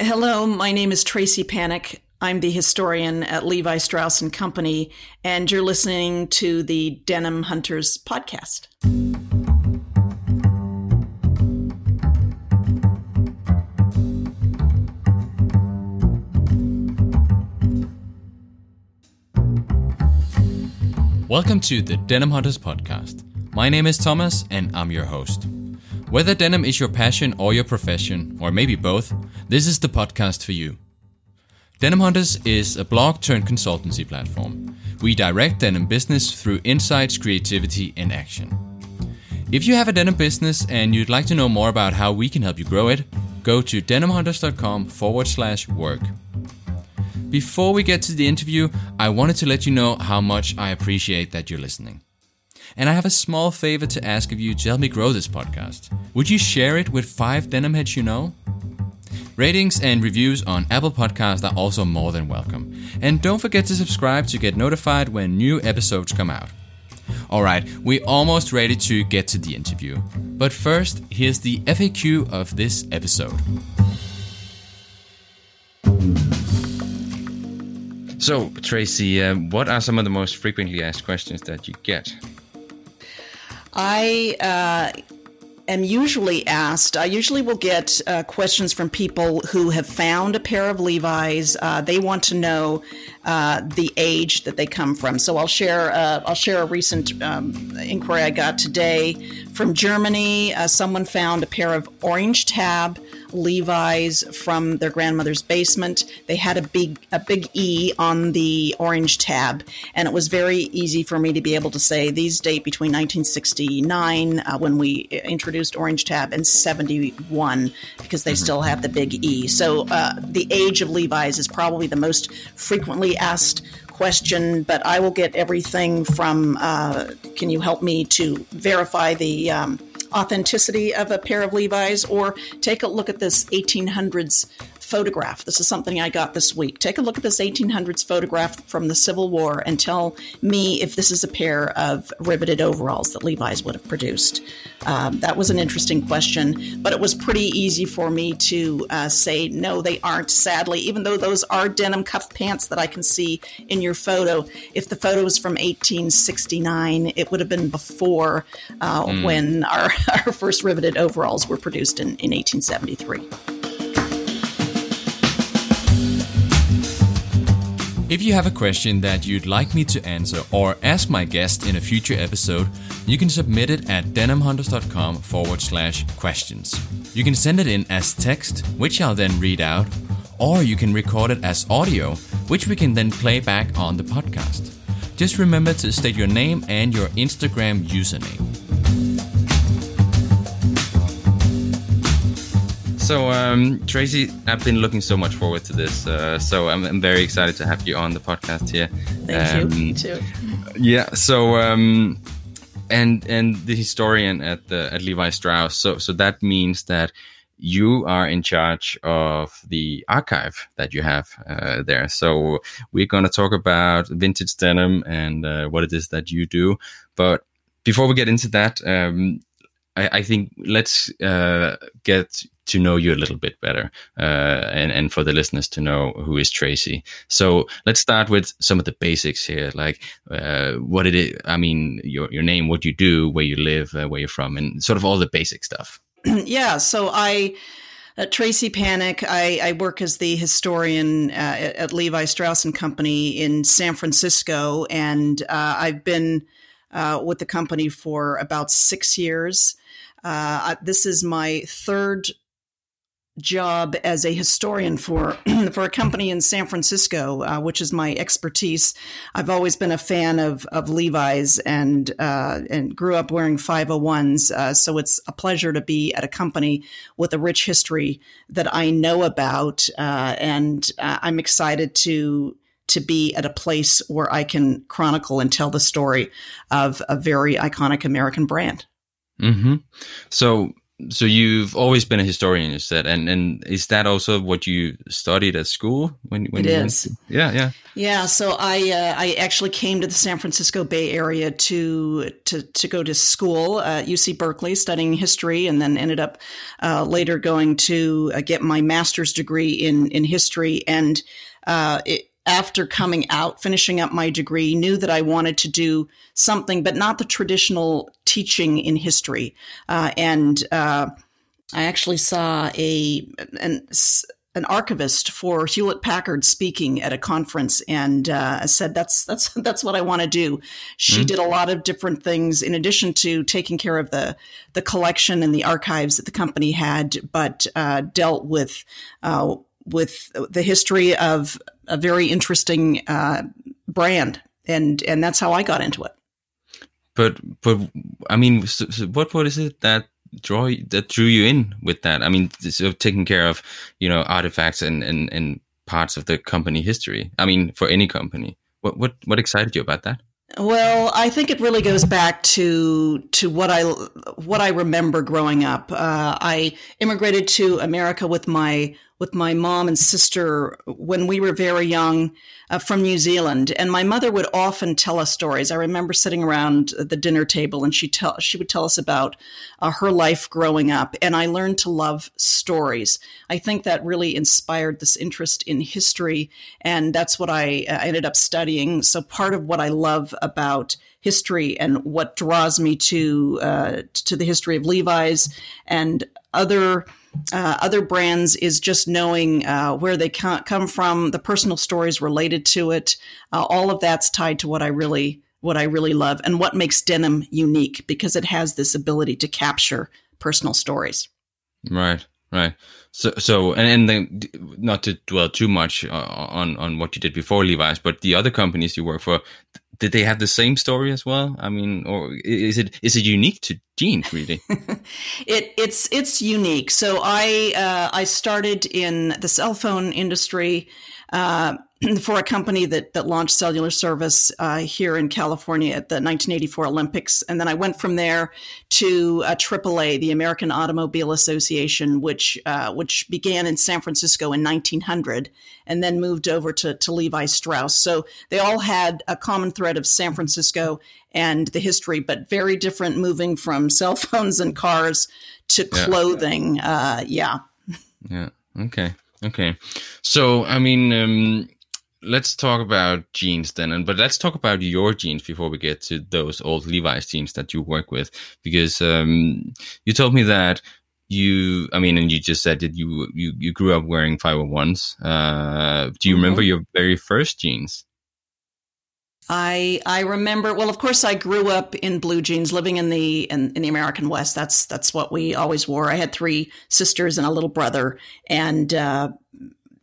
Hello, my name is Tracey Panek. I'm the historian at Levi Strauss & Company, and you're listening to the Denim Hunters podcast. Welcome to the Denim Hunters podcast. My name is Thomas, and I'm your host. Whether denim is your passion or your profession, or maybe both, this is the podcast for you. Denim Hunters is a blog-turned-consultancy platform. We direct denim business through insights, creativity, and action. If you have a denim business and you'd like to know more about how we can help you grow it, go to denimhunters.com/work. Before we get to the interview, I wanted to let you know how much I appreciate that you're listening. And I have a small favor to ask of you to help me grow this podcast. Would you share it with 5 denim heads you know? Ratings and reviews on Apple Podcasts are also more than welcome. And don't forget to subscribe to get notified when new episodes come out. Alright, we're almost ready to get to the interview. But first, here's the FAQ of this episode. So, Tracey, what are some of the most frequently asked questions that you get? I am usually asked, I usually will get questions from people who have found a pair of Levi's. They want to know the age that they come from. So I'll share a recent inquiry I got today from Germany. Someone found a pair of orange tab Levi's from their grandmother's basement. They had a big E on the orange tab, and it was very easy for me to be able to say these date between 1969, when we introduced orange tab, and 71, because they still have the big E. So the age of Levi's is probably the most frequently asked question, but I will get everything from can you help me to verify the authenticity of a pair of Levi's, or take a look at this 1800s photograph. This is something I got this week. Take a look at this 1800s photograph from the Civil War and tell me if this is a pair of riveted overalls that Levi's would have produced. That was an interesting question, but it was pretty easy for me to say, no, they aren't, sadly, even though those are denim cuff pants that I can see in your photo. If the photo is from 1869, it would have been before when our first riveted overalls were produced in 1873. If you have a question that you'd like me to answer or ask my guest in a future episode, you can submit it at denimhunters.com/questions. You can send it in as text, which I'll then read out, or you can record it as audio, which we can then play back on the podcast. Just remember to state your name and your Instagram username. So, Tracey, I've been looking so much forward to this, so I'm very excited to have you on the podcast here. Thank you. Me too. Yeah. So, and the historian at Levi Strauss. So that means that you are in charge of the archive that you have there. So we're going to talk about vintage denim and what it is that you do. But before we get into that, I think let's get to know you a little bit better, and for the listeners to know who is Tracey. So let's start with some of the basics here, like what it is. I mean, your name, what you do, where you live, where you're from, and sort of all the basic stuff. Yeah. So Tracey Panek, I work as the historian at Levi Strauss & Company in San Francisco, and I've been with the company for about 6 years. This is my third job as a historian for a company in San Francisco, which is my expertise. I've always been a fan of Levi's and grew up wearing 501s. So it's a pleasure to be at a company with a rich history that I know about. And I'm excited to be at a place where I can chronicle and tell the story of a very iconic American brand. Mm-hmm. So So you've always been a historian, you said, and is that also what you studied at school? When it is. Yeah. So I actually came to the San Francisco Bay Area to go to school at UC Berkeley, studying history, and then ended up later going to get my master's degree in history. And after coming out, finishing up my degree, knew that I wanted to do something, but not the traditional teaching in history. And I actually saw an archivist for Hewlett Packard speaking at a conference, and I said, that's what I want to do. She did a lot of different things in addition to taking care of the collection and the archives that the company had, but dealt with the history of a very interesting brand, and that's how I got into it. But I mean, so what is it that drew you in with that? I mean, so taking care of, you know, artifacts and parts of the company history. I mean, for any company, what excited you about that? Well, I think it really goes back to what I remember growing up. I immigrated to America with my mom and sister when we were very young from New Zealand, and my mother would often tell us stories. I remember sitting around the dinner table, and she would tell us about her life growing up, and I learned to love stories. I think that really inspired this interest in history, and that's what I ended up studying. So part of what I love about history and what draws me to the history of Levi's and other brands is just knowing where they come from, the personal stories related to it. All of that's tied to what I really love and what makes denim unique, because it has this ability to capture personal stories. Right. So and then, not to dwell too much on what you did before Levi's, but the other companies you work for, did they have the same story as well? I mean, or is it unique to jeans, really? It's unique. So I started in the cell phone industry for a company that launched cellular service here in California at the 1984 Olympics. And then I went from there to AAA, the American Automobile Association, which began in San Francisco in 1900 and then moved over to Levi Strauss. So they all had a common thread of San Francisco and the history, but very different, moving from cell phones and cars to clothing. Yeah. Okay. So, I mean, let's talk about jeans then, but let's talk about your jeans before we get to those old Levi's jeans that you work with, because you told me that you just said that you grew up wearing 501s. Do you remember your very first jeans? I remember, well, of course I grew up in blue jeans, living in the American West. That's what we always wore. I had three sisters and a little brother, and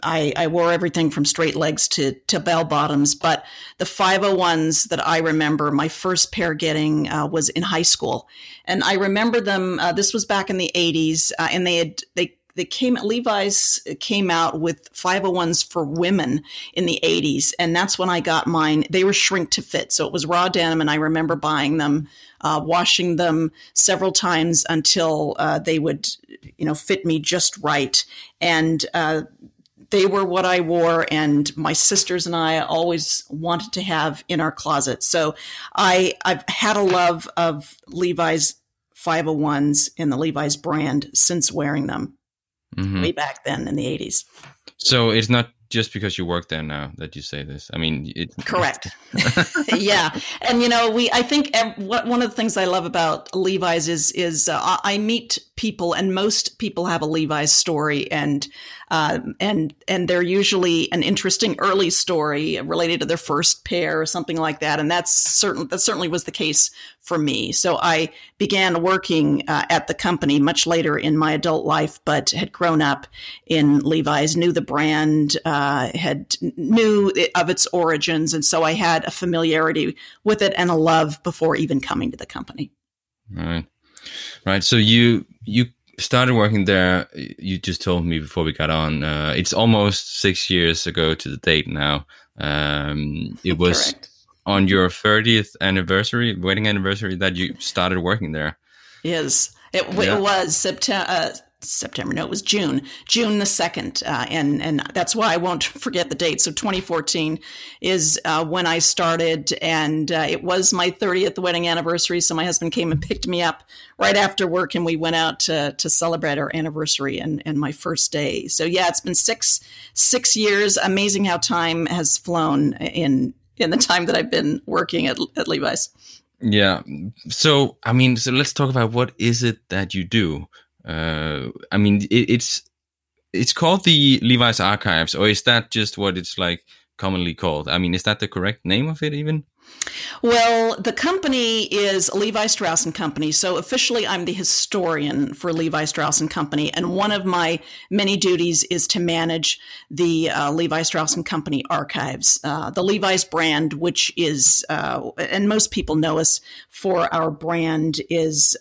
I wore everything from straight legs to bell bottoms, but the 501s that I remember my first pair getting was in high school. And I remember them, this was back in the 80s, and Levi's came out with 501s for women in the 80s, and that's when I got mine. They were shrink to fit, so it was raw denim, and I remember buying them, washing them several times until they would, fit me just right. And they were what I wore, and my sisters and I always wanted to have in our closet. So I've had a love of Levi's 501s and the Levi's brand since wearing them. Mm-hmm. Way back then in the 80s. So it's not just because you work there now that you say this. I mean, correct. Yeah. And, I think one of the things I love about Levi's is I meet people, and most people have a Levi's story, and they're usually an interesting early story related to their first pair or something like that. And that certainly was the case for me. So I began working at the company much later in my adult life, but had grown up in Levi's, knew the brand, knew of its origins. And so I had a familiarity with it and a love before even coming to the company. Right. So you started working there. You just told me before we got on, it's almost 6 years ago to the date now. It was correct. On your 30th wedding anniversary that you started working there. Yes. It was June the 2nd. And that's why I won't forget the date. So 2014 is when I started, and it was my 30th wedding anniversary. So my husband came and picked me up right after work, and we went out to celebrate our anniversary and my first day. So yeah, it's been six years. Amazing how time has flown in the time that I've been working at Levi's. Yeah. So, I mean, so let's talk about what is it that you do? I mean, it's called the Levi's Archives, or is that just what it's like commonly called? I mean, is that the correct name of it even? Well, the company is Levi Strauss & Company. So officially, I'm the historian for Levi Strauss & Company. And one of my many duties is to manage the Levi Strauss & Company archives, the Levi's brand, which is, and most people know us for our brand, is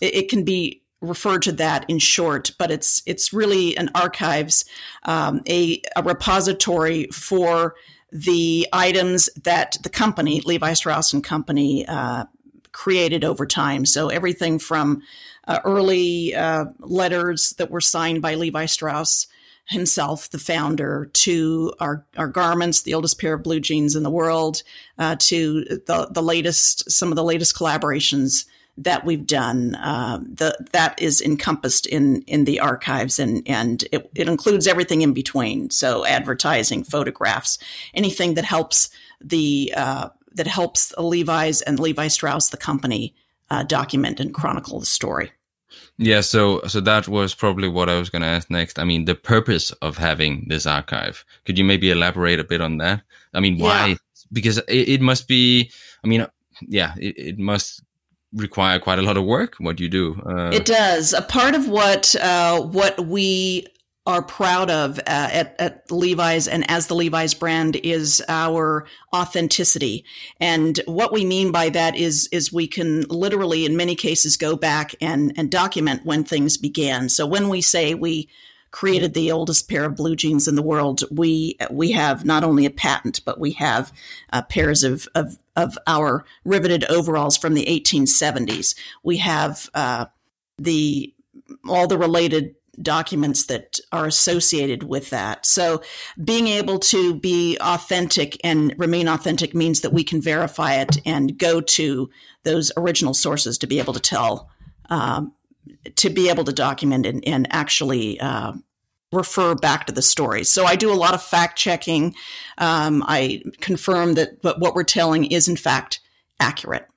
it can be refer to that in short, but it's really an archives, a repository for the items that the company, Levi Strauss & Company, created over time. So everything from early letters that were signed by Levi Strauss himself, the founder, to our garments, the oldest pair of blue jeans in the world, to some of the latest collaborations that we've done, that is encompassed in the archives, and it includes everything in between. So advertising, photographs, anything that helps Levi's and Levi Strauss, the company, document and chronicle the story. Yeah. So that was probably what I was going to ask next. I mean, the purpose of having this archive, could you maybe elaborate a bit on that? I mean, why? Yeah. Because it must be, I mean, yeah, it must require quite a lot of work, what you do. It does. A part of what we are proud of at Levi's and as the Levi's brand is our authenticity. And what we mean by that is we can literally, in many cases, go back and document when things began. So when we say we created the oldest pair of blue jeans in the world, we have not only a patent, but we have pairs of our riveted overalls from the 1870s. We have all the related documents that are associated with that. So being able to be authentic and remain authentic means that we can verify it and go to those original sources to be able to tell, to be able to document and actually refer back to the story. So I do a lot of fact checking. I confirm that what we're telling is in fact accurate.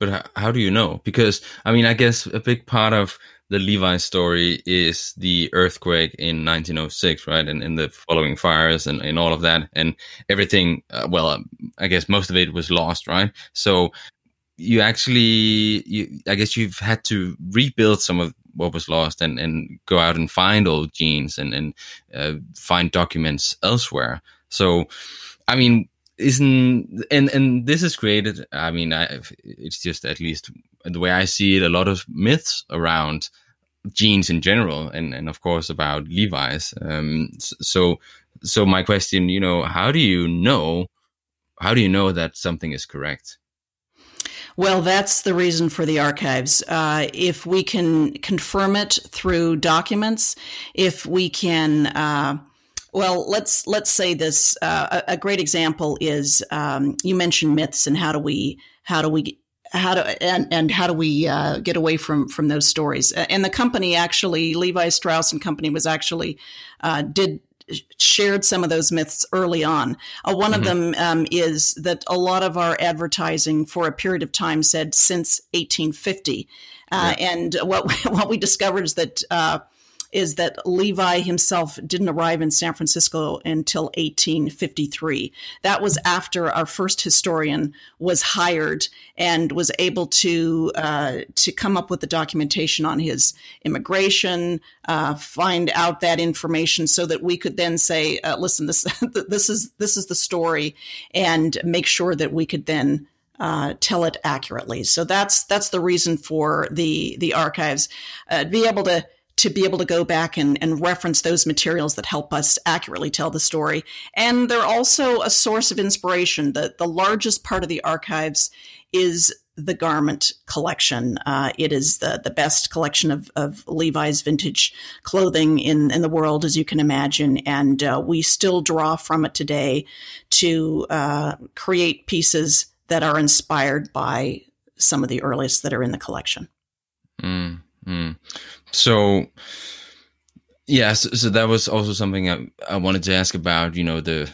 But how do you know? Because, I mean, I guess a big part of the Levi story is the earthquake in 1906, right? And the following fires and all of that and everything. Well, I guess most of it was lost, right? So you actually, I guess you've had to rebuild some of what was lost and go out and find old jeans and find documents elsewhere. So, I mean, and this is created, I mean, it's just, at least the way I see it, a lot of myths around jeans in general and of course about Levi's. So my question, you know, how do you know that something is correct? Well, that's the reason for the archives. If we can confirm it through documents, if we can, let's say this. A great example is you mentioned myths, and how do we get away from those stories? And the company actually, Levi Strauss and Company, was actually shared some of those myths early on. One of them is that a lot of our advertising for a period of time said since 1850. And what we discovered is that Levi himself didn't arrive in San Francisco until 1853. That was after our first historian was hired and was able to come up with the documentation on his immigration, find out that information so that we could then say, listen, this is the story, and make sure that we could then tell it accurately. So that's the reason for the archives, to be able to go back and reference those materials that help us accurately tell the story. And they're also a source of inspiration. The largest part of the archives is the garment collection. It is the best collection of Levi's vintage clothing in the world, as you can imagine. And we still draw from it today to create pieces that are inspired by some of the earliest that are in the collection. Mm-hmm. So, yes. Yeah, so that was also something I wanted to ask about, you know, the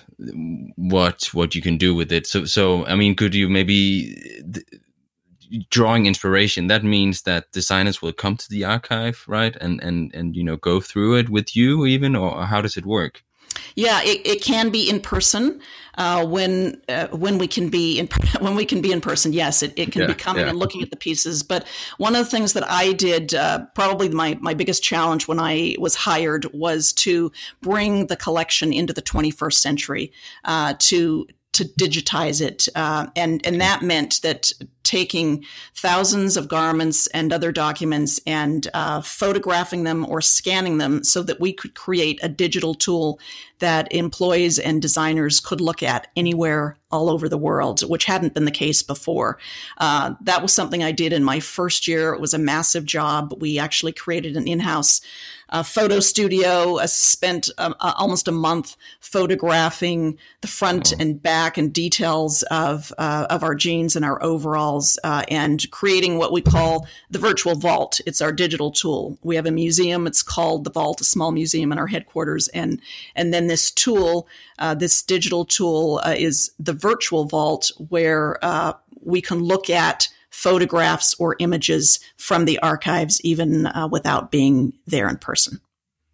what you can do with it. So I mean, could you maybe drawing inspiration? That means that designers will come to the archive, right? And you know, go through it with you even, or how does it work? Yeah, it can be in person when we can be in person. Yes, it can be coming and looking at the pieces. But one of the things that I did, probably my biggest challenge when I was hired, was to bring the collection into the 21st century, to digitize it, and that meant that taking thousands of garments and other documents and photographing them or scanning them so that we could create a digital tool that employees and designers could look at anywhere all over the world, which hadn't been the case before. That was something I did in my first year. It was a massive job. We actually created an in-house photo studio, spent almost a month photographing the front and back and details of our jeans and our overalls. And creating what we call the virtual vault. It's our digital tool. We have a museum. It's called the Vault, a small museum in our headquarters. And then this tool, this digital tool, is the virtual vault, where we can look at photographs or images from the archives, even without being there in person.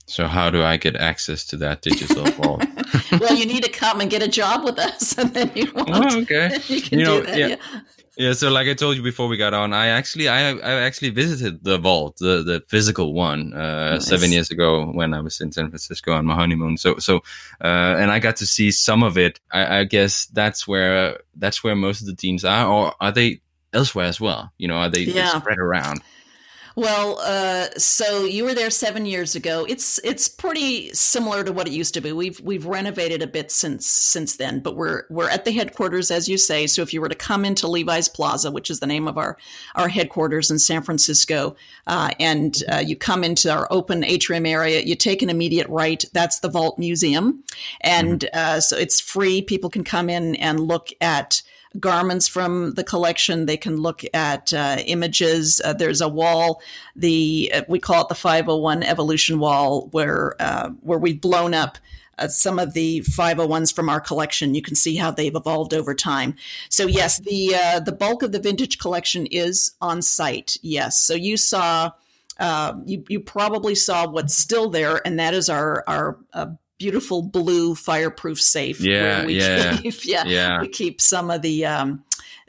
So how do I get access to that digital vault? Well, you need to come and get a job with us, and then you won't. Oh, okay. Then you can do that. Yeah. Yeah, so like I told you before we got on, I actually visited the vault, the physical one, nice. 7 years ago when I was in San Francisco on my honeymoon. So and I got to see some of it. I guess that's where most of the teams are, or are they elsewhere as well? You know, are they spread around? Well, so you were there 7 years ago. It's pretty similar to what it used to be. We've renovated a bit since then, but we're at the headquarters, as you say. So if you were to come into Levi's Plaza, which is the name of our headquarters in San Francisco, and you come into our open atrium area, you take an immediate right. That's the Vault Museum. And so it's free. People can come in and look at garments from the collection. They can look at images. There's a wall, we call it the 501 evolution wall, where we've blown up some of the 501s from our collection. You can see how they've evolved over time. So yes, the bulk of the vintage collection is on site. Yes. So you saw, you probably saw what's still there, and that is our beautiful blue fireproof safe. We keep some of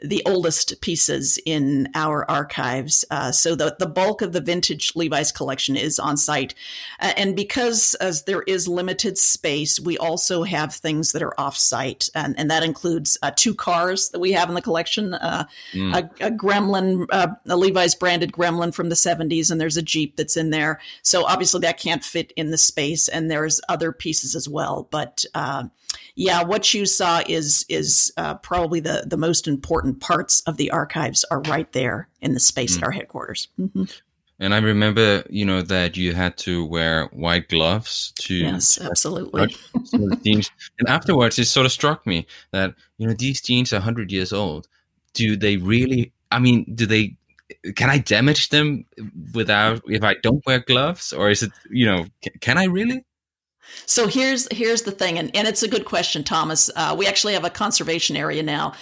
the oldest pieces in our archives. So the bulk of the vintage Levi's collection is on site. And because as there is limited space, we also have things that are off site. And that includes two cars that we have in the collection, a Gremlin, a Levi's branded Gremlin from the 70s. And there's a Jeep that's in there. So obviously that can't fit in the space. And there's other pieces as well. But what you saw is probably the most important parts of the archives are right there in the space at our headquarters. Mm-hmm. And I remember, you know, that you had to wear white gloves to... Yes, absolutely. Jeans. And afterwards, it sort of struck me that, you know, these jeans are 100 years old. Do they really... I mean, can I damage them if I don't wear gloves? Or is it, you know, can I really? So here's the thing, and it's a good question, Thomas. We actually have a conservation area now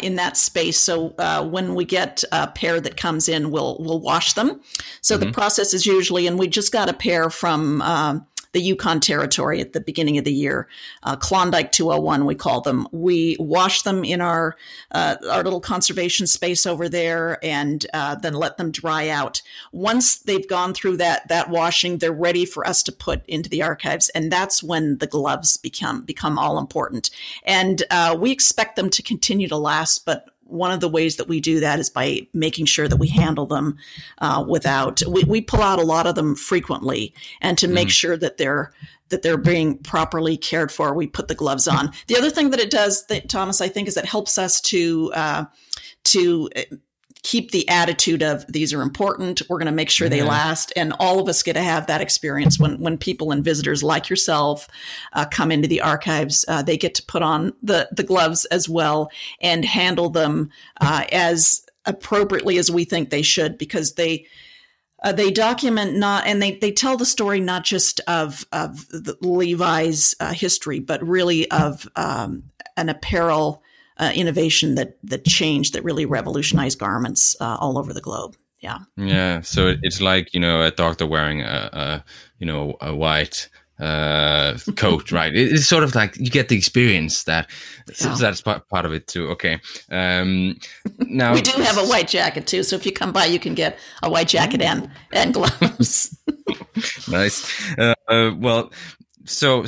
in that space. So when we get a pair that comes in, we'll wash them. So the process is usually, and we just got a pair from the Yukon Territory at the beginning of the year, Klondike 201, we call them. We wash them in our little conservation space over there, and then let them dry out. Once they've gone through that washing, they're ready for us to put into the archives. And that's when the gloves become all important. And we expect them to continue to last, but one of the ways that we do that is by making sure that we handle them we pull out a lot of them frequently, and to make sure that they're being properly cared for, we put the gloves on. The other thing that it does, Thomas, I think, is it helps us to keep the attitude of these are important. We're going to make sure they last. And all of us get to have that experience when people and visitors like yourself come into the archives. They get to put on the gloves as well and handle them as appropriately as we think they should, because they document and they tell the story not just of the Levi's history, but really of an apparel innovation that changed, that really revolutionized garments all over the globe. Yeah. Yeah. So it's like, a doctor wearing a white coat, right? It's sort of like you get the experience that that's part of it too. Okay. Now we do have a white jacket too, so if you come by, you can get a white jacket and gloves. Nice. Well, so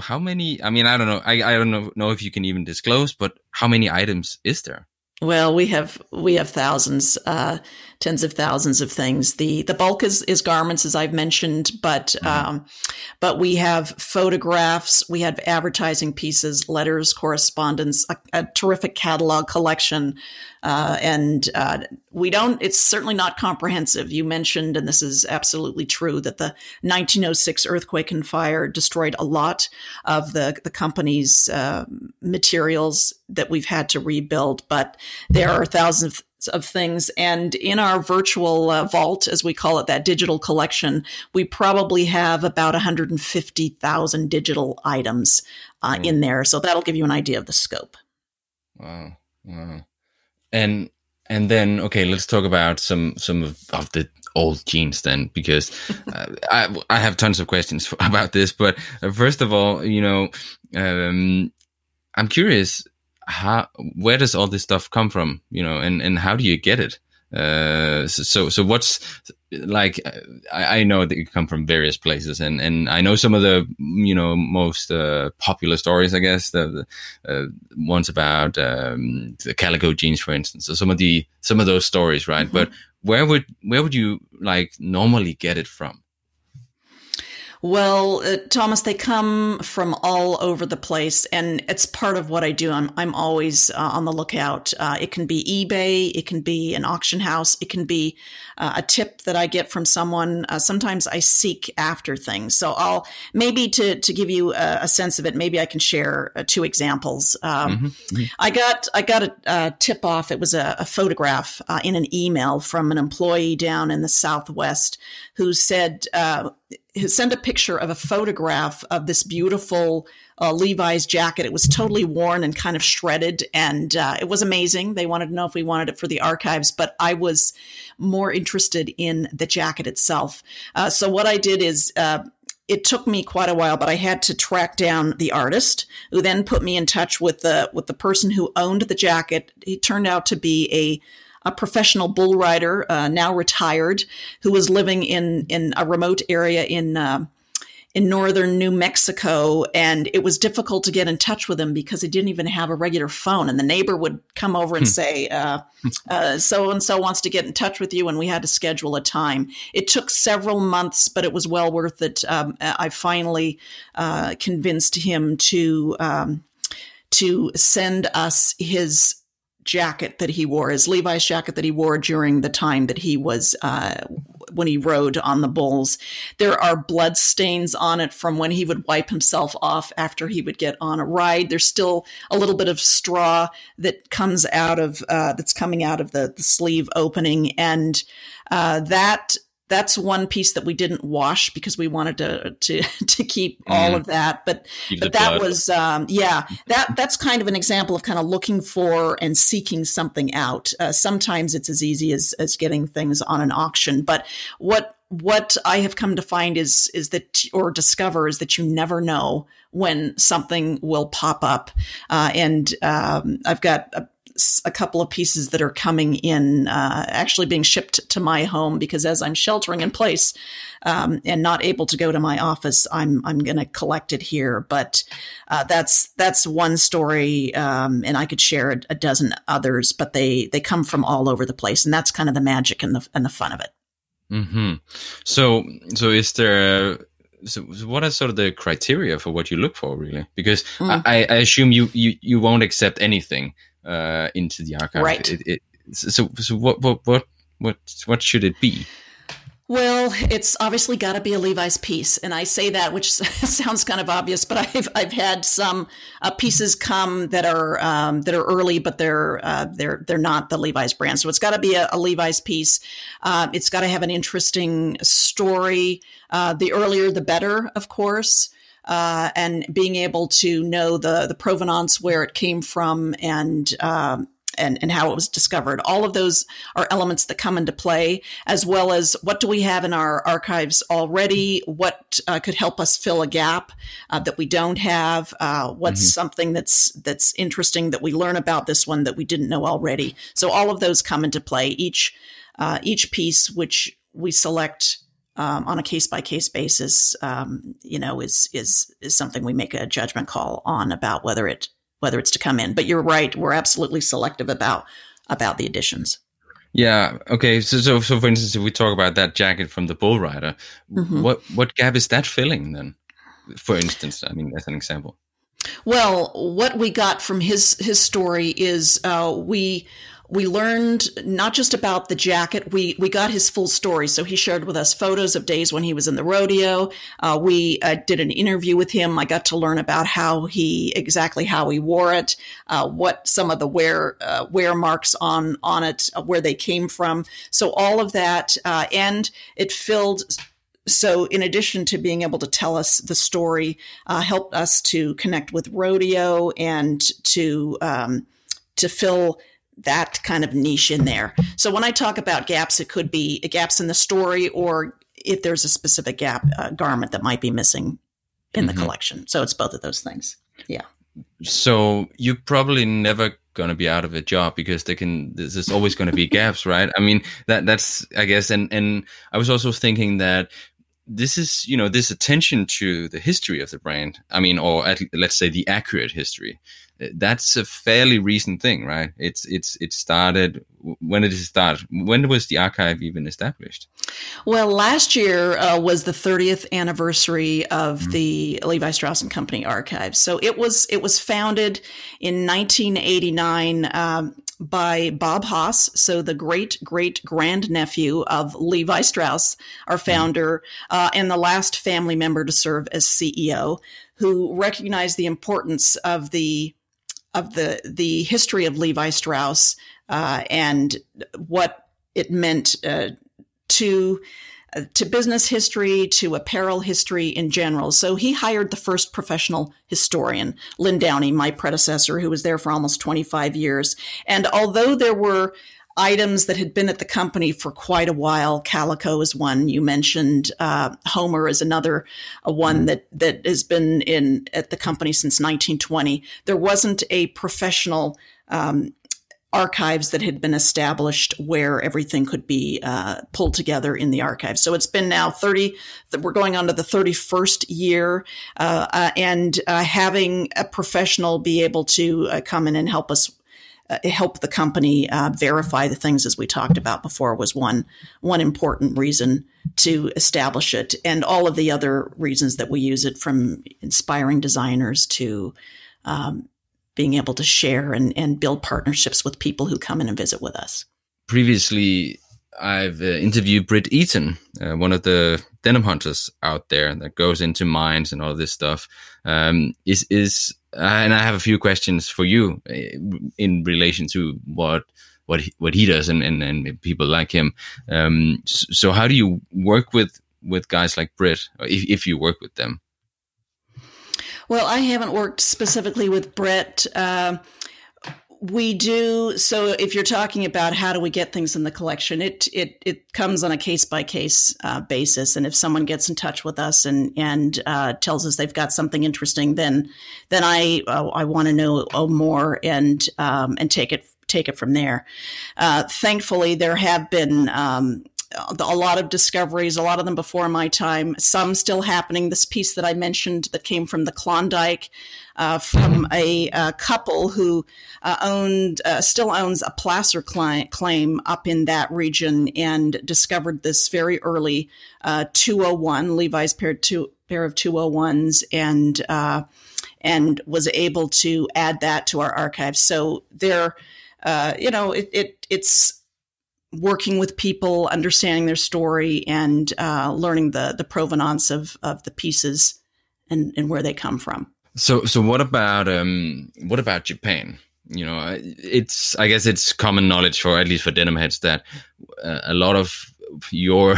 how many? I mean, I don't know. I don't know if you can even disclose, but how many items is there? Well, we have thousands, tens of thousands of things. The bulk is garments, as I've mentioned, but we have photographs, we have advertising pieces, letters, correspondence, a terrific catalog collection, and it's certainly not comprehensive. You mentioned, and this is absolutely true, that the 1906 earthquake and fire destroyed a lot of the company's materials that we've had to rebuild, but there are thousands of things. And in our virtual vault, as we call it, that digital collection, we probably have about 150,000 digital items in there. So that'll give you an idea of the scope. Wow. And then, okay, let's talk about some of the old jeans then, because I have tons of questions about this. But first of all, I'm curious, where does all this stuff come from, and how do you get it? So what's like, I know that you come from various places, and I know some of the, most popular stories, I guess, the ones about the calico jeans, for instance. So some of those stories, right? Mm-hmm. But where would you like normally get it from? Well, Thomas, they come from all over the place, and it's part of what I do. I'm always on the lookout. It can be eBay, it can be an auction house, it can be a tip that I get from someone. Sometimes I seek after things. So I'll maybe to give you a sense of it, maybe I can share two examples. Mm-hmm. I got a tip off. It was a photograph in an email from an employee down in the Southwest who said, send a picture of a photograph of this beautiful Levi's jacket. It was totally worn and kind of shredded, and it was amazing. They wanted to know if we wanted it for the archives, but I was more interested in the jacket itself. So what I did is it took me quite a while, but I had to track down the artist, who then put me in touch with the person who owned the jacket. He turned out to be a professional bull rider, now retired, who was living in a remote area in northern New Mexico. And it was difficult to get in touch with him because he didn't even have a regular phone. And the neighbor would come over and say, so-and-so wants to get in touch with you. And we had to schedule a time. It took several months, but it was well worth it. I finally convinced him to send us his jacket that he wore, his Levi's jacket that he wore during the time that he was when he rode on the bulls. There are blood stains on it from when he would wipe himself off after he would get on a ride. There's still a little bit of straw that comes out of the sleeve opening, and that's one piece that we didn't wash because we wanted to keep all of that. But that was, that's kind of an example of kind of looking for and seeking something out. Sometimes it's as easy as getting things on an auction. But what I have come to find is that you never know when something will pop up. And I've got a couple of pieces that are coming in, actually being shipped to my home, because as I'm sheltering in place and not able to go to my office, I'm going to collect it here. But that's one story, and I could share a dozen others. But they come from all over the place, and that's kind of the magic and the fun of it. Mm-hmm. So is there? So what are sort of the criteria for what you look for, really? Because I assume you won't accept anything into the archive, right? It, So what should it be? Well, it's obviously got to be a Levi's piece, and I say that, which sounds kind of obvious, but I've had some pieces come that are early, but they're not the Levi's brand. So it's got to be a Levi's piece. It's got to have an interesting story. The earlier, the better, of course. And being able to know the provenance, where it came from, and how it was discovered. All of those are elements that come into play, as well as what do we have in our archives already, what could help us fill a gap that we don't have, what's something that's interesting that we learn about this one that we didn't know already. So all of those come into play, each piece which we select on a case-by-case basis, is something we make a judgment call on about whether it's to come in. But you're right, we're absolutely selective about the additions. Yeah. Okay. So for instance, if we talk about that jacket from the Bull Rider, what gap is that filling then? For instance, I mean, as an example. Well, what we got from his story is we learned not just about the jacket, we got his full story. So he shared with us photos of days when he was in the rodeo. We did an interview with him. I got to learn about exactly how he wore it, what some of the wear marks on it, where they came from. So all of that, and it filled. So in addition to being able to tell us the story, helped us to connect with rodeo and to fill that kind of niche in there. So when I talk about gaps, it could be gaps in the story, or if there's a specific garment that might be missing in the collection. So it's both of those things. Yeah. So you're probably never going to be out of a job, because there's always going to be gaps, right? I mean, that's, I guess, and I was also thinking that this is, this attention to the history of the brand, I mean, or let's say the accurate history, that's a fairly recent thing, right? It started, when did it start? When was the archive even established? Well, last year was the 30th anniversary of the Levi Strauss & Company archive. So it was founded in 1989 by Bob Haas, so the great-great-grandnephew of Levi Strauss, our founder, and the last family member to serve as CEO, who recognized the importance of the history of Levi Strauss and what it meant to business history, to apparel history in general. So he hired the first professional historian, Lynn Downey, my predecessor, who was there for almost 25 years. And although there were items that had been at the company for quite a while, calico is one you mentioned, Homer is another one that has been at the company since 1920. There wasn't a professional archives that had been established where everything could be pulled together in the archives. So it's been now we're going on to the 31st year, and having a professional be able to come in and help us, help the company verify the things as we talked about before was one important reason to establish it. And all of the other reasons that we use it, from inspiring designers to being able to share and build partnerships with people who come in and visit with us. Previously, I've interviewed Brett Eaton, one of the denim hunters out there that goes into mines and all this stuff. And I have a few questions for you in relation to what he does and people like him. So how do you work with guys like Brett, if you work with them? Well, I haven't worked specifically with Brett. We do. So if you're talking about how do we get things in the collection, it comes on a case-by-case basis. And if someone gets in touch with us and tells us they've got something interesting, then I want to know more and take it from there. Thankfully, there have been a lot of discoveries, a lot of them before my time, some still happening. This piece that I mentioned that came from the Klondike, from a couple who still owns a placer claim up in that region, and discovered this very early 201, Levi's pair of 201s, and was able to add that to our archives. So they're you know, it's working with people, understanding their story, and learning the provenance of the pieces and where they come from. So what about Japan? You know, I guess it's common knowledge, for at least for denim heads, that a lot of your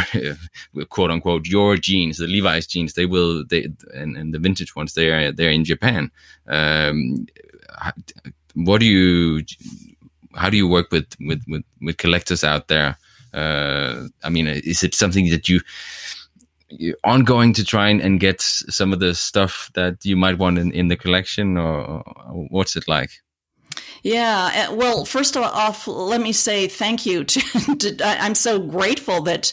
quote unquote your jeans, the Levi's jeans, and the vintage ones, they're in Japan. How do you work with collectors out there? I mean, is it something that you're ongoing to try and get some of the stuff that you might want in the collection, or what's it like? Yeah. Well, first off, let me say thank you. I'm so grateful that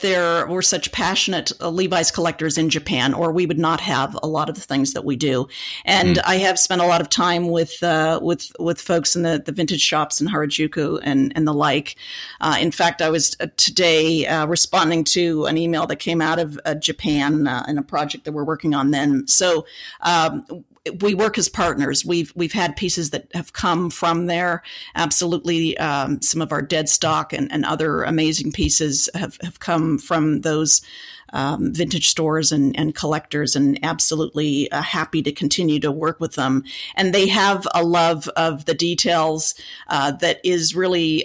there were such passionate Levi's collectors in Japan, or we would not have a lot of the things that we do. And I have spent a lot of time with folks in the vintage shops in Harajuku and the like. In fact, I was today responding to an email that came out of Japan in a project that we're working on then. So, we work as partners. We've had pieces that have come from there. Absolutely. Some of our dead stock and other amazing pieces have come from those vintage stores and collectors, and absolutely happy to continue to work with them. And they have a love of the details that is really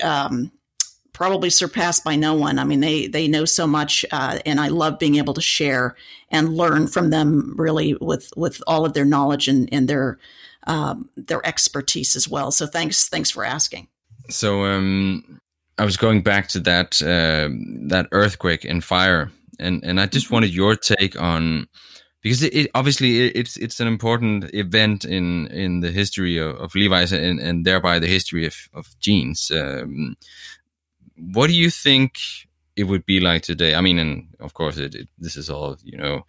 probably surpassed by no one. I mean, they know so much, and I love being able to share and learn from them, really, with all of their knowledge and their expertise as well. So thanks for asking. So I was going back to that earthquake and fire, and I just wanted your take on, because it's an important event in the history of Levi's and thereby the history of jeans. What do you think it would be like today? I mean, and of course, this is all, you know,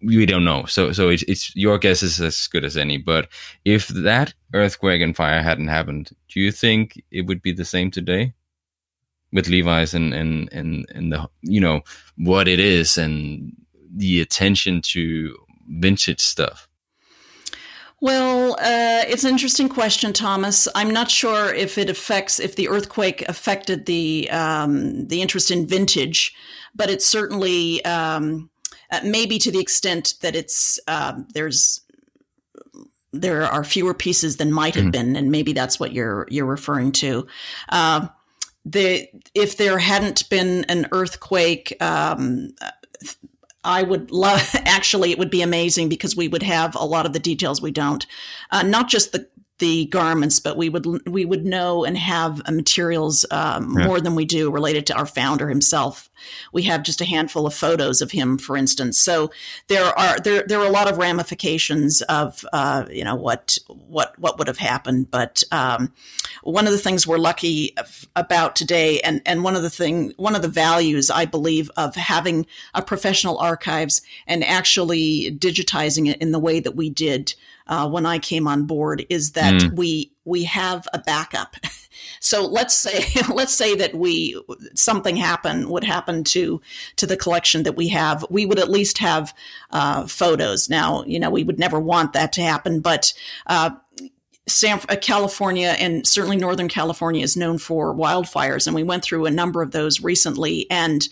we don't know. So it's your guess is as good as any. But if that earthquake and fire hadn't happened, do you think it would be the same today with Levi's and the, you know, what it is and the attention to vintage stuff? Well, it's an interesting question, Thomas. I'm not sure if the earthquake affected the interest in vintage, but it certainly maybe to the extent that it's there are fewer pieces than might have been, and maybe that's what you're referring to. If there hadn't been an earthquake. I would love, actually, it would be amazing, because we would have a lot of the details we don't, not just the garments, but we would know and have materials more than we do related to our founder himself. We have just a handful of photos of him, for instance. So there are a lot of ramifications of you know, what would have happened. But one of the things we're lucky about today, and one of the values I believe of having a professional archives and actually digitizing it in the way that we did when I came on board, is that we have a backup. So let's say that something would happen to the collection that we have. We would at least have photos. Now, you know, we would never want that to happen, but California, and certainly Northern California, is known for wildfires, and we went through a number of those recently. And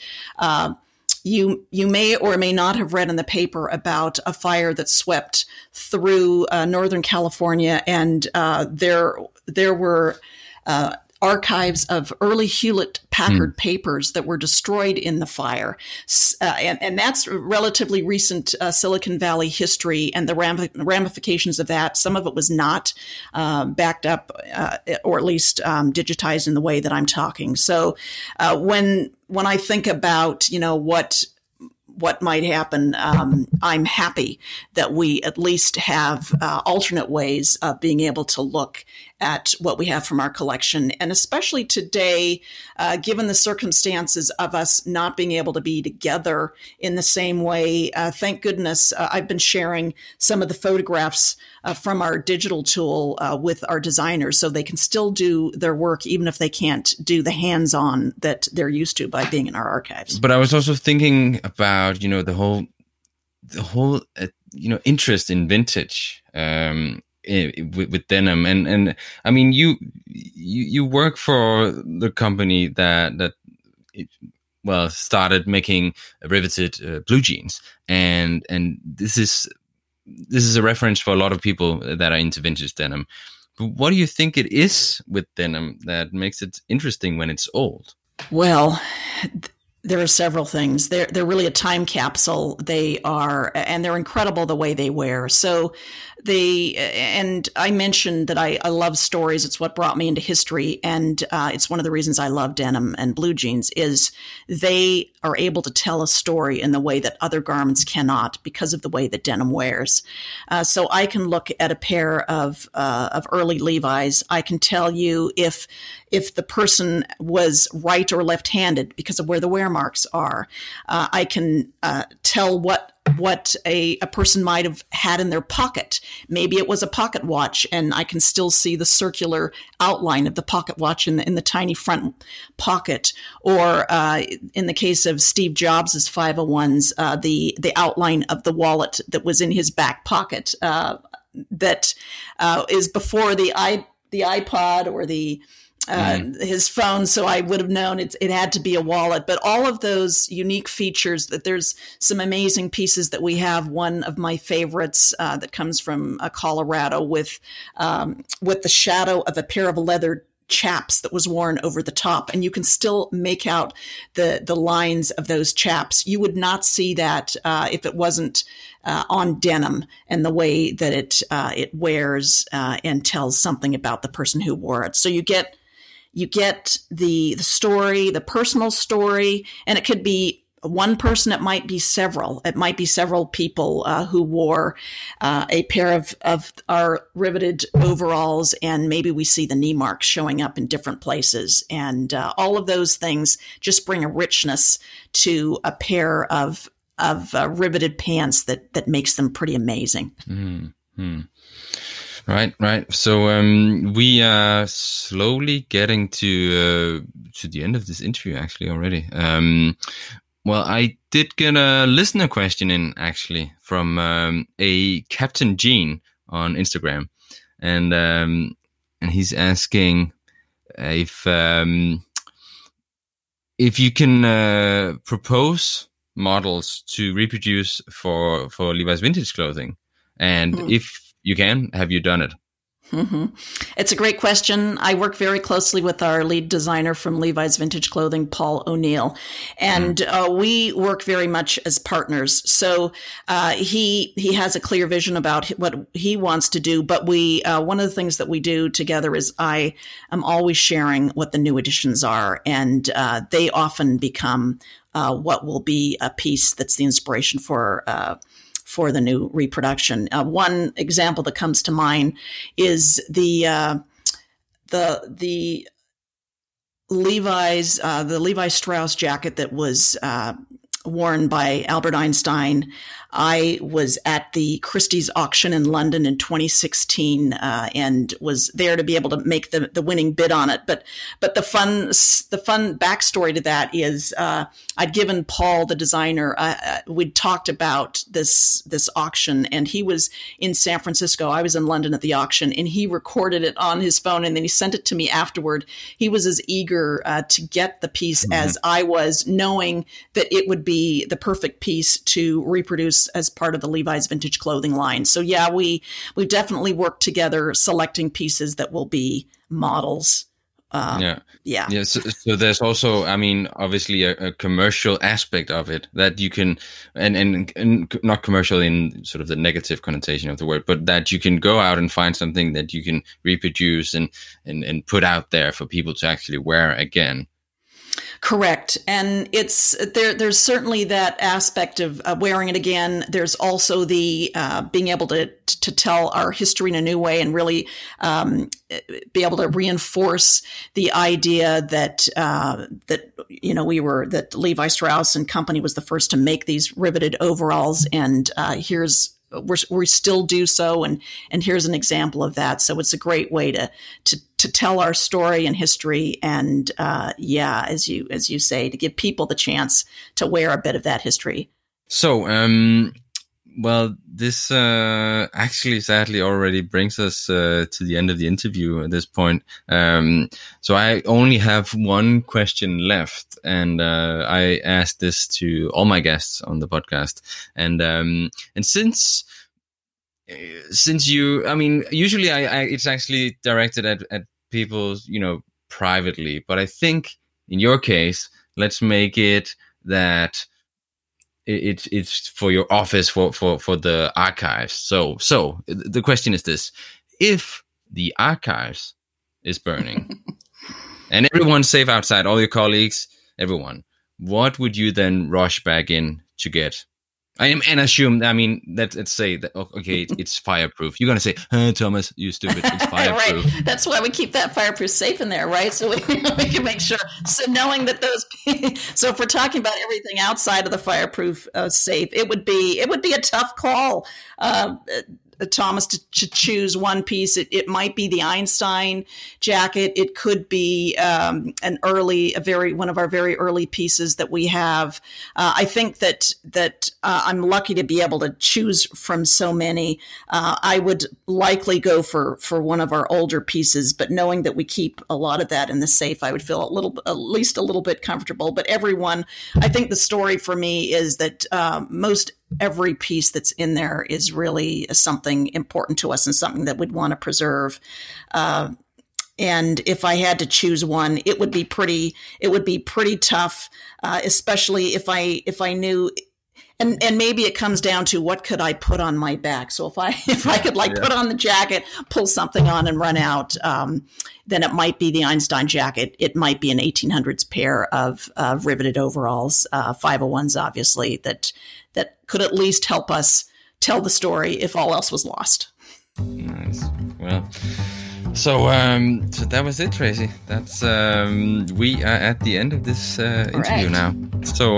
you may or may not have read in the paper about a fire that swept through Northern California, and there were archives of early Hewlett Packard papers that were destroyed in the fire. And that's relatively recent Silicon Valley history, and the ramifications of that. Some of it was not backed up or at least digitized in the way that I'm talking. So when I think about, you know, what might happen, I'm happy that we at least have alternate ways of being able to look at what we have from our collection. And especially today, given the circumstances of us not being able to be together in the same way, thank goodness I've been sharing some of the photographs from our digital tool with our designers, so they can still do their work, even if they can't do the hands-on that they're used to by being in our archives. But I was also thinking about, you know, the whole interest in vintage. with denim. And I mean, you work for the company that started making riveted blue jeans, and this is a reference for a lot of people that are into vintage denim. But what do you think it is with denim that makes it interesting when it's old? Well, there are several things. They're really a time capsule. They are, and they're incredible the way they wear. So and I mentioned that I love stories. It's what brought me into history. And it's one of the reasons I love denim and blue jeans is they are able to tell a story in the way that other garments cannot because of the way that denim wears. So I can look at a pair of early Levi's. I can tell you if the person was right or left-handed because of where the wear marks are. I can tell what a person might have had in their pocket. Maybe it was a pocket watch, and I can still see the circular outline of the pocket watch in the tiny front pocket. Or in the case of Steve Jobs' 501s, the outline of the wallet that was in his back pocket that is before the iPod or his phone, so I would have known it had to be a wallet. But all of those unique features, that there's some amazing pieces that we have. One of my favorites that comes from Colorado with the shadow of a pair of leather chaps that was worn over the top, and you can still make out the lines of those chaps. You would not see that if it wasn't on denim and the way that it wears and tells something about the person who wore it. So you get. You get the story, the personal story, and it could be one person. It might be several. It might be several people who wore a pair of our riveted overalls, and maybe we see the knee marks showing up in different places. And all of those things just bring a richness to a pair of riveted pants that makes them pretty amazing. Mm-hmm. Right. So we are slowly getting to the end of this interview, actually, already. Well, I did get a listener question in, actually, from a Captain Gene on Instagram, and he's asking if you can propose models to reproduce for Levi's Vintage Clothing, and if you can. Have you done it? Mm-hmm. It's a great question. I work very closely with our lead designer from Levi's Vintage Clothing, Paul O'Neill, and we work very much as partners. So he has a clear vision about what he wants to do, but we one of the things that we do together is I am always sharing what the new editions are, and they often become what will be a piece that's the inspiration for the new reproduction. One example that comes to mind is the Levi's the Levi Strauss jacket that was worn by Albert Einstein. I was at the Christie's auction in London in 2016 and was there to be able to make the winning bid on it. But the fun backstory to that is I'd given Paul, the designer, we'd talked about this auction, and he was in San Francisco. I was in London at the auction, and he recorded it on his phone, and then he sent it to me afterward. He was as eager to get the piece as I was, knowing that it would be the perfect piece to reproduce as part of the Levi's Vintage Clothing line. So yeah, we definitely work together selecting pieces that will be models. Yeah. So there's also, I mean, obviously a commercial aspect of it that you can, and not commercial in sort of the negative connotation of the word, but that you can go out and find something that you can reproduce and put out there for people to actually wear again. Correct. And it's there's certainly that aspect of wearing it again. There's also the being able to tell our history in a new way and really be able to reinforce the idea that Levi Strauss and Company was the first to make these riveted overalls. And we still do so. And here's an example of that. So it's a great way to tell our story and history, and as you say, to give people the chance to wear a bit of that history. So Well, this actually sadly already brings us to the end of the interview at this point. So I only have one question left, and I asked this to all my guests on the podcast. And since you, I mean, usually I it's actually directed at people, you know, privately, but I think in your case, let's make it that it's for your office, for the archives. So the question is this: if the archives is burning and everyone's safe outside, all your colleagues, everyone, what would you then rush back in to get? Let's say that, okay, it's fireproof. You're going to say, Thomas, you stupid, it's fireproof. Right. That's why we keep that fireproof safe in there, right? So we can make sure. So knowing that those, so if we're talking about everything outside of the fireproof safe, it would be a tough call, Thomas, to choose one piece. It might be the Einstein jacket. It could be one of our very early pieces that we have. I think that I'm lucky to be able to choose from so many. I would likely go for one of our older pieces, but knowing that we keep a lot of that in the safe, I would feel at least a little bit comfortable. But everyone, I think the story for me is that every piece that's in there is really something important to us and something that we'd want to preserve. And if I had to choose one, it would be pretty tough, especially if I knew. And maybe it comes down to what could I put on my back. So if I could put on the jacket, pull something on and run out, then it might be the Einstein jacket. It might be an 1800s pair of riveted overalls, 501s, obviously, that could at least help us tell the story if all else was lost. Nice. Well, so that was it, Tracey. That's we are at the end of this interview now. So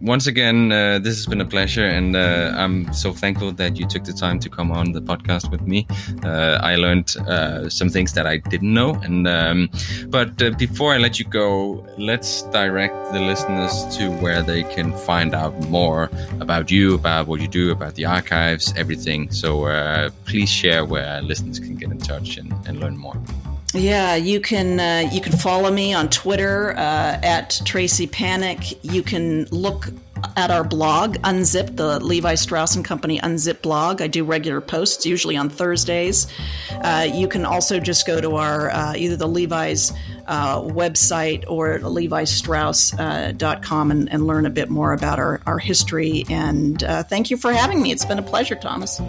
once again, this has been a pleasure, and I'm so thankful that you took the time to come on the podcast with me. I learned some things that I didn't know, and but before I let you go, let's direct the listeners to where they can find out more about you, about what you do, about the archives, everything. So please share where listeners can get in touch and learn more. Yeah, you can follow me on Twitter at Tracey Panek. You can look at our blog, Unzip, the Levi Strauss & Company Unzip blog. I do regular posts, usually on Thursdays. You can also just go to our either the Levi's website or levistrauss.com and learn a bit more about our history. And thank you for having me. It's been a pleasure, Thomas.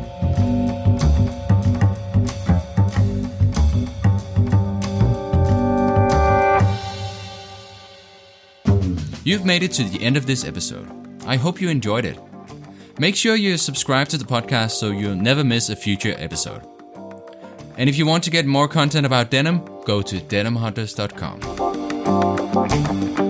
You've made it to the end of this episode. I hope you enjoyed it. Make sure you subscribe to the podcast so you'll never miss a future episode. And if you want to get more content about denim, go to denimhunters.com.